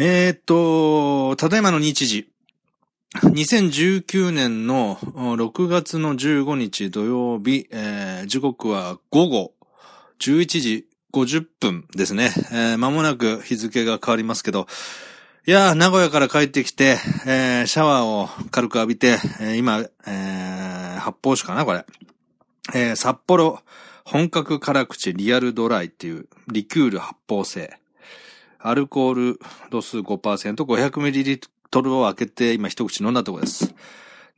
ただいまの日時。2019年の6月の15日土曜日、時刻は午後11時50分ですね。間もなく日付が変わりますけど、いやー、名古屋から帰ってきて、シャワーを軽く浴びて、今、発泡酒かなこれ、札幌本格辛口リアルドライっていうリキュール発泡性アルコール度数 5% 500ml を開けて今一口飲んだとこです。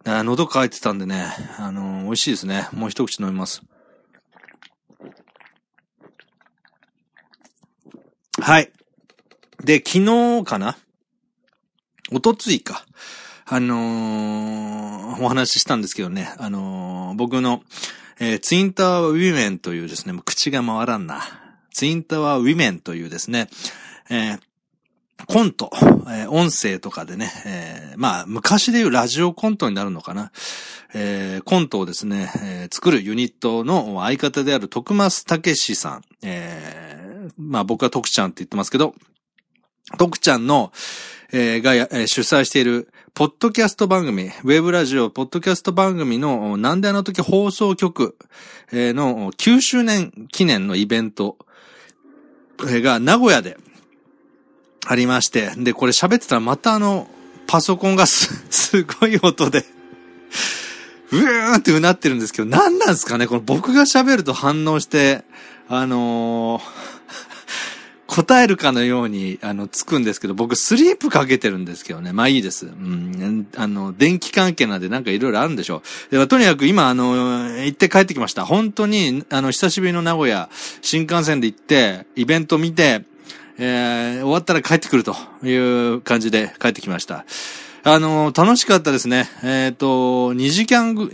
喉乾いてたんでね、美味しいですね。もう一口飲みます。はい。で、昨日かなおとついか、お話ししたんですけどね、僕の、ツインタワーウィメンというですね、もう口が回らんな。ツインタワーウィメンというですね、コント、音声とかでね、まあ、昔でいうラジオコントになるのかな。コントをですね、作るユニットの相方である徳増武史さん。まあ僕は徳ちゃんって言ってますけど、徳ちゃんの、が、主催している、ポッドキャスト番組、ウェブラジオ、ポッドキャスト番組の、なんであの時放送局の9周年記念のイベントが名古屋でありまして、で、これ喋ってたらまたパソコンがすごい音で、うーんってうなってるんですけど、なんなんですかね、この僕が喋ると反応して、答えるかのように、つくんですけど、僕、スリープかけてるんですけどね。まあいいです。うん。電気関係なんでなんかいろいろあるんでしょう。では、とにかく今、行って帰ってきました。本当に、久しぶりの名古屋、新幹線で行って、イベント見て、終わったら帰ってくるという感じで帰ってきました。楽しかったですね。2時間ぐ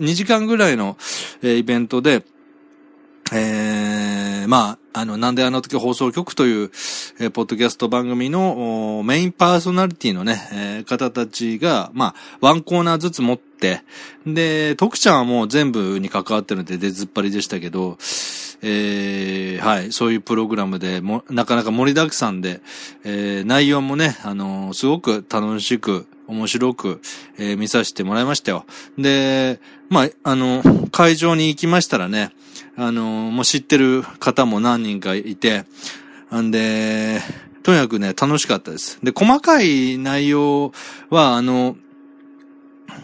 らいの、イベントで、まあ、なんであの時放送局という、ポッドキャスト番組のメインパーソナリティのね、方たちが、まあ、ワンコーナーずつ持って、で、徳ちゃんはもう全部に関わってるので出ずっぱりでしたけど、はい、そういうプログラムでも、なかなか盛りだくさんで、内容もね、すごく楽しく、面白く、見させてもらいましたよ。で、まあ、会場に行きましたらね、もう知ってる方も何人かいて、んで、とにかくね、楽しかったです。で、細かい内容は、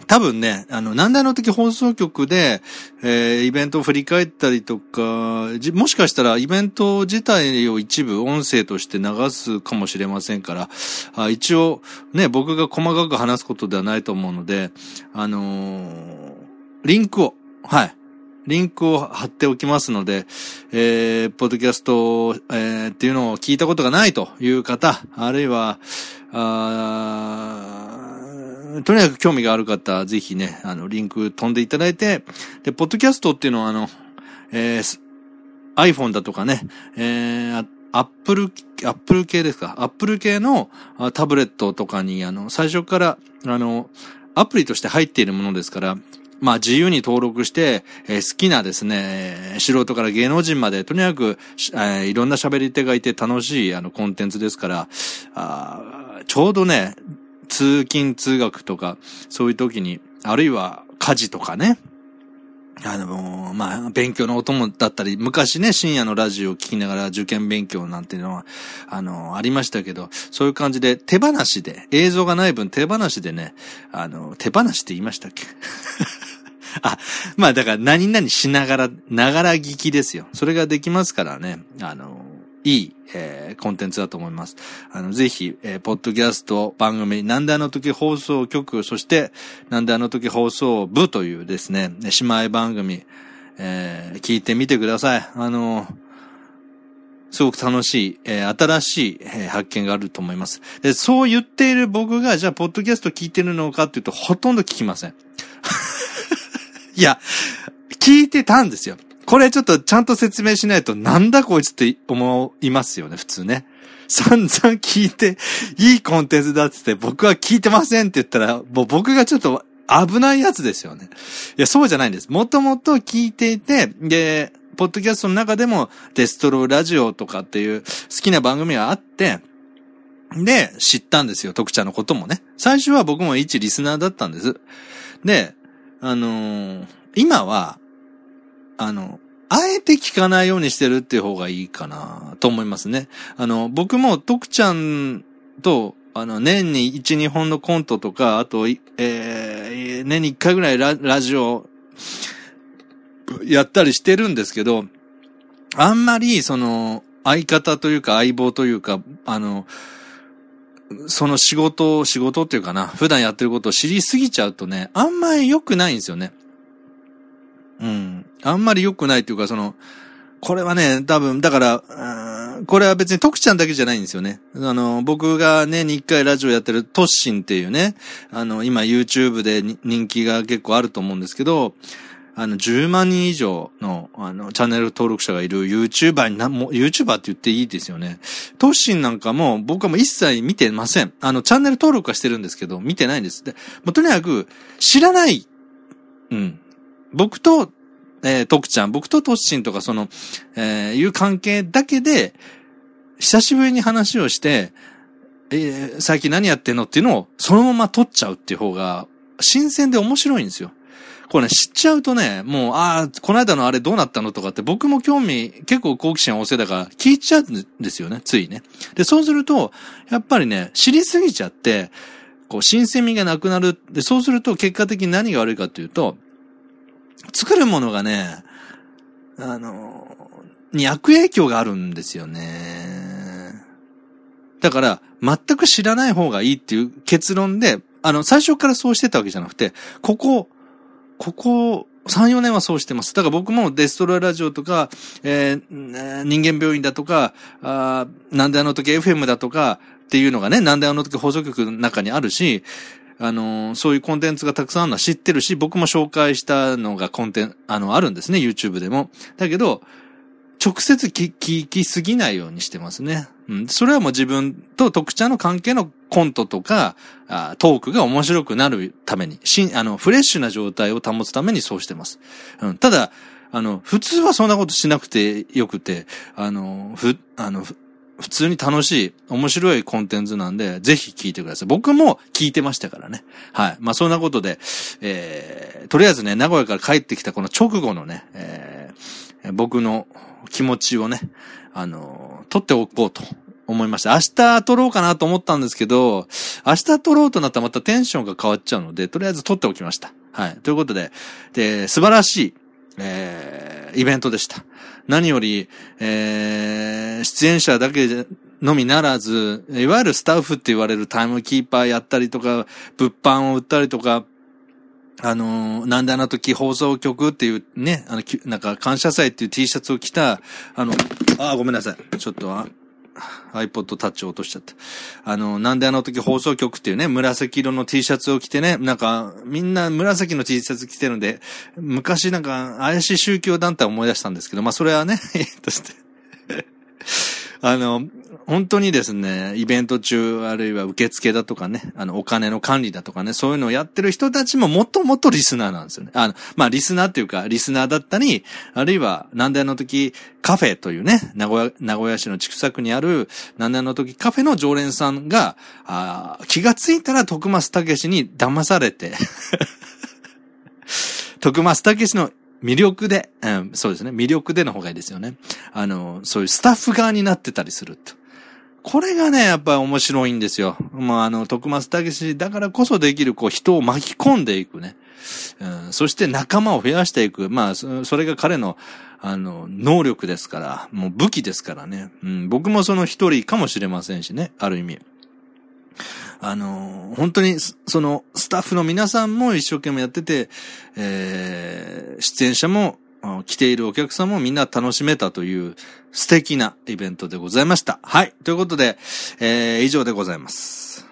多分ね、なんであの時放送局で、イベントを振り返ったりとか、もしかしたらイベント自体を一部音声として流すかもしれませんから、一応ね、僕が細かく話すことではないと思うので、リンクを貼っておきますので、ポッドキャスト、っていうのを聞いたことがないという方、あるいは、とにかく興味がある方、ぜひね、リンク飛んでいただいて、で、ポッドキャストっていうのは、iPhone だとかね、Apple 系ですか、Apple 系のタブレットとかに、最初から、アプリとして入っているものですから、まあ自由に登録して、好きなですね、素人から芸能人まで、とにかく、いろんな喋り手がいて楽しい、コンテンツですから、ちょうどね、通勤通学とか、そういう時に、あるいは家事とかね、まあ、勉強のお供だったり、昔ね、深夜のラジオを聞きながら受験勉強なんていうのは、ありましたけど、そういう感じで手放しで、映像がない分手放しでね、手放しって言いましたっけあ、まあだから何々しながら、ながら聞きですよ。それができますからね、いい、コンテンツだと思います。ぜひ、ポッドキャスト番組、なんであの時放送局、そして、なんであの時放送部というですね、姉妹番組、聞いてみてください。すごく楽しい、新しい、発見があると思います。で、そう言っている僕が、じゃあ、ポッドキャスト聞いてるのかっていうと、ほとんど聞きません。いや、聞いてたんですよ。これちょっとちゃんと説明しないとなんだこいつって思いますよね、普通ね。散々聞いていいコンテンツだって言って僕は聞いてませんって言ったらもう僕がちょっと危ないやつですよね。いや、そうじゃないんです。もともと聞いていて、で、ポッドキャストの中でもデストロラジオとかっていう好きな番組があって、で、知ったんですよ、徳ちゃんのこともね。最初は僕も一リスナーだったんです。で、今は、あえて聞かないようにしてるっていう方がいいかなと思いますね。僕も徳ちゃんと、年に1、2本のコントとか、あと、年に1回ぐらいラジオ、やったりしてるんですけど、あんまり、相方というか相棒というか、その仕事っていうかな、普段やってることを知りすぎちゃうとね、あんまり良くないんですよね。うん。あんまり良くないっていうか、これはね、多分、だから、これは別に徳ちゃんだけじゃないんですよね。僕がね、1回ラジオやってるトッシンっていうね、今 YouTube で人気が結構あると思うんですけど、10万人以上の、チャンネル登録者がいる YouTuber にもう YouTuber って言っていいですよね。トッシンなんかも、僕はもう一切見てません。チャンネル登録はしてるんですけど、見てないんです。で、もうとにかく、知らない。うん。僕と、徳ちゃん、僕とトッシンとかいう関係だけで、久しぶりに話をして、最近何やってんのっていうのを、そのまま撮っちゃうっていう方が、新鮮で面白いんですよ。これね、知っちゃうとね、もう、この間のあれどうなったのとかって僕も興味、結構好奇心旺盛だから聞いちゃうんですよね、ついね。で、そうすると、やっぱりね、知りすぎちゃって、こう、新鮮味がなくなる。で、そうすると結果的に何が悪いかというと、作るものがね、に悪影響があるんですよね。だから、全く知らない方がいいっていう結論で、最初からそうしてたわけじゃなくて、ここ3、4年はそうしてます。だから僕もデストロイラジオとか、人間病院だとか、なんであの時 FM だとかっていうのがね、なんであの時放送局の中にあるし、そういうコンテンツがたくさんあるのは知ってるし、僕も紹介したのがあるんですね、YouTube でも。だけど、直接聞きすぎないようにしてますね。うん。それはもう自分と徳ちゃんの関係のコントとか、トークが面白くなるために、フレッシュな状態を保つためにそうしてます。うん。ただ、普通はそんなことしなくてよくて、普通に楽しい、面白いコンテンツなんで、ぜひ聞いてください。僕も聞いてましたからね。はい。まあ、そんなことで、とりあえずね、名古屋から帰ってきたこの直後のね、僕の気持ちをね、撮っておこうと思いました。明日撮ろうかなと思ったんですけど、明日撮ろうとなったらまたテンションが変わっちゃうので、とりあえず撮っておきました。はい。ということで、素晴らしい、イベントでした。何より、出演者だけのみならず、いわゆるスタッフって言われるタイムキーパーやったりとか、物販を売ったりとか、なんであの時放送局っていうね、なんか感謝祭っていう T シャツを着た、ごめんなさい。ちょっと、iPod Touch 落としちゃった。なんであの時放送局っていうね、紫色の T シャツを着てね、なんか、みんな紫の T シャツ着てるんで、昔なんか怪しい宗教団体を思い出したんですけど、まあ、それはね、として。本当にですね、イベント中、あるいは受付だとかね、お金の管理だとかね、そういうのをやってる人たちももともとリスナーなんですよね。まあ、リスナーっていうか、リスナーだったり、あるいは、なんであの時カフェというね、名古屋市の千種区にある、なんであの時カフェの常連さんが、気がついたら徳増たけしに騙されて、徳増たけしの魅力で、うん、そうですね、魅力での方がいいですよね。そういうスタッフ側になってたりすると。これがね、やっぱ面白いんですよ。まあ、徳増たけしだからこそできる、こう、人を巻き込んでいくね。うん、そして仲間を増やしていく。まあ、それが彼の、能力ですから、もう武器ですからね。うん、僕もその一人かもしれませんしね、ある意味。本当に、スタッフの皆さんも一生懸命やってて、出演者も、来ているお客さんもみんな楽しめたという素敵なイベントでございました。はい。ということで、以上でございます。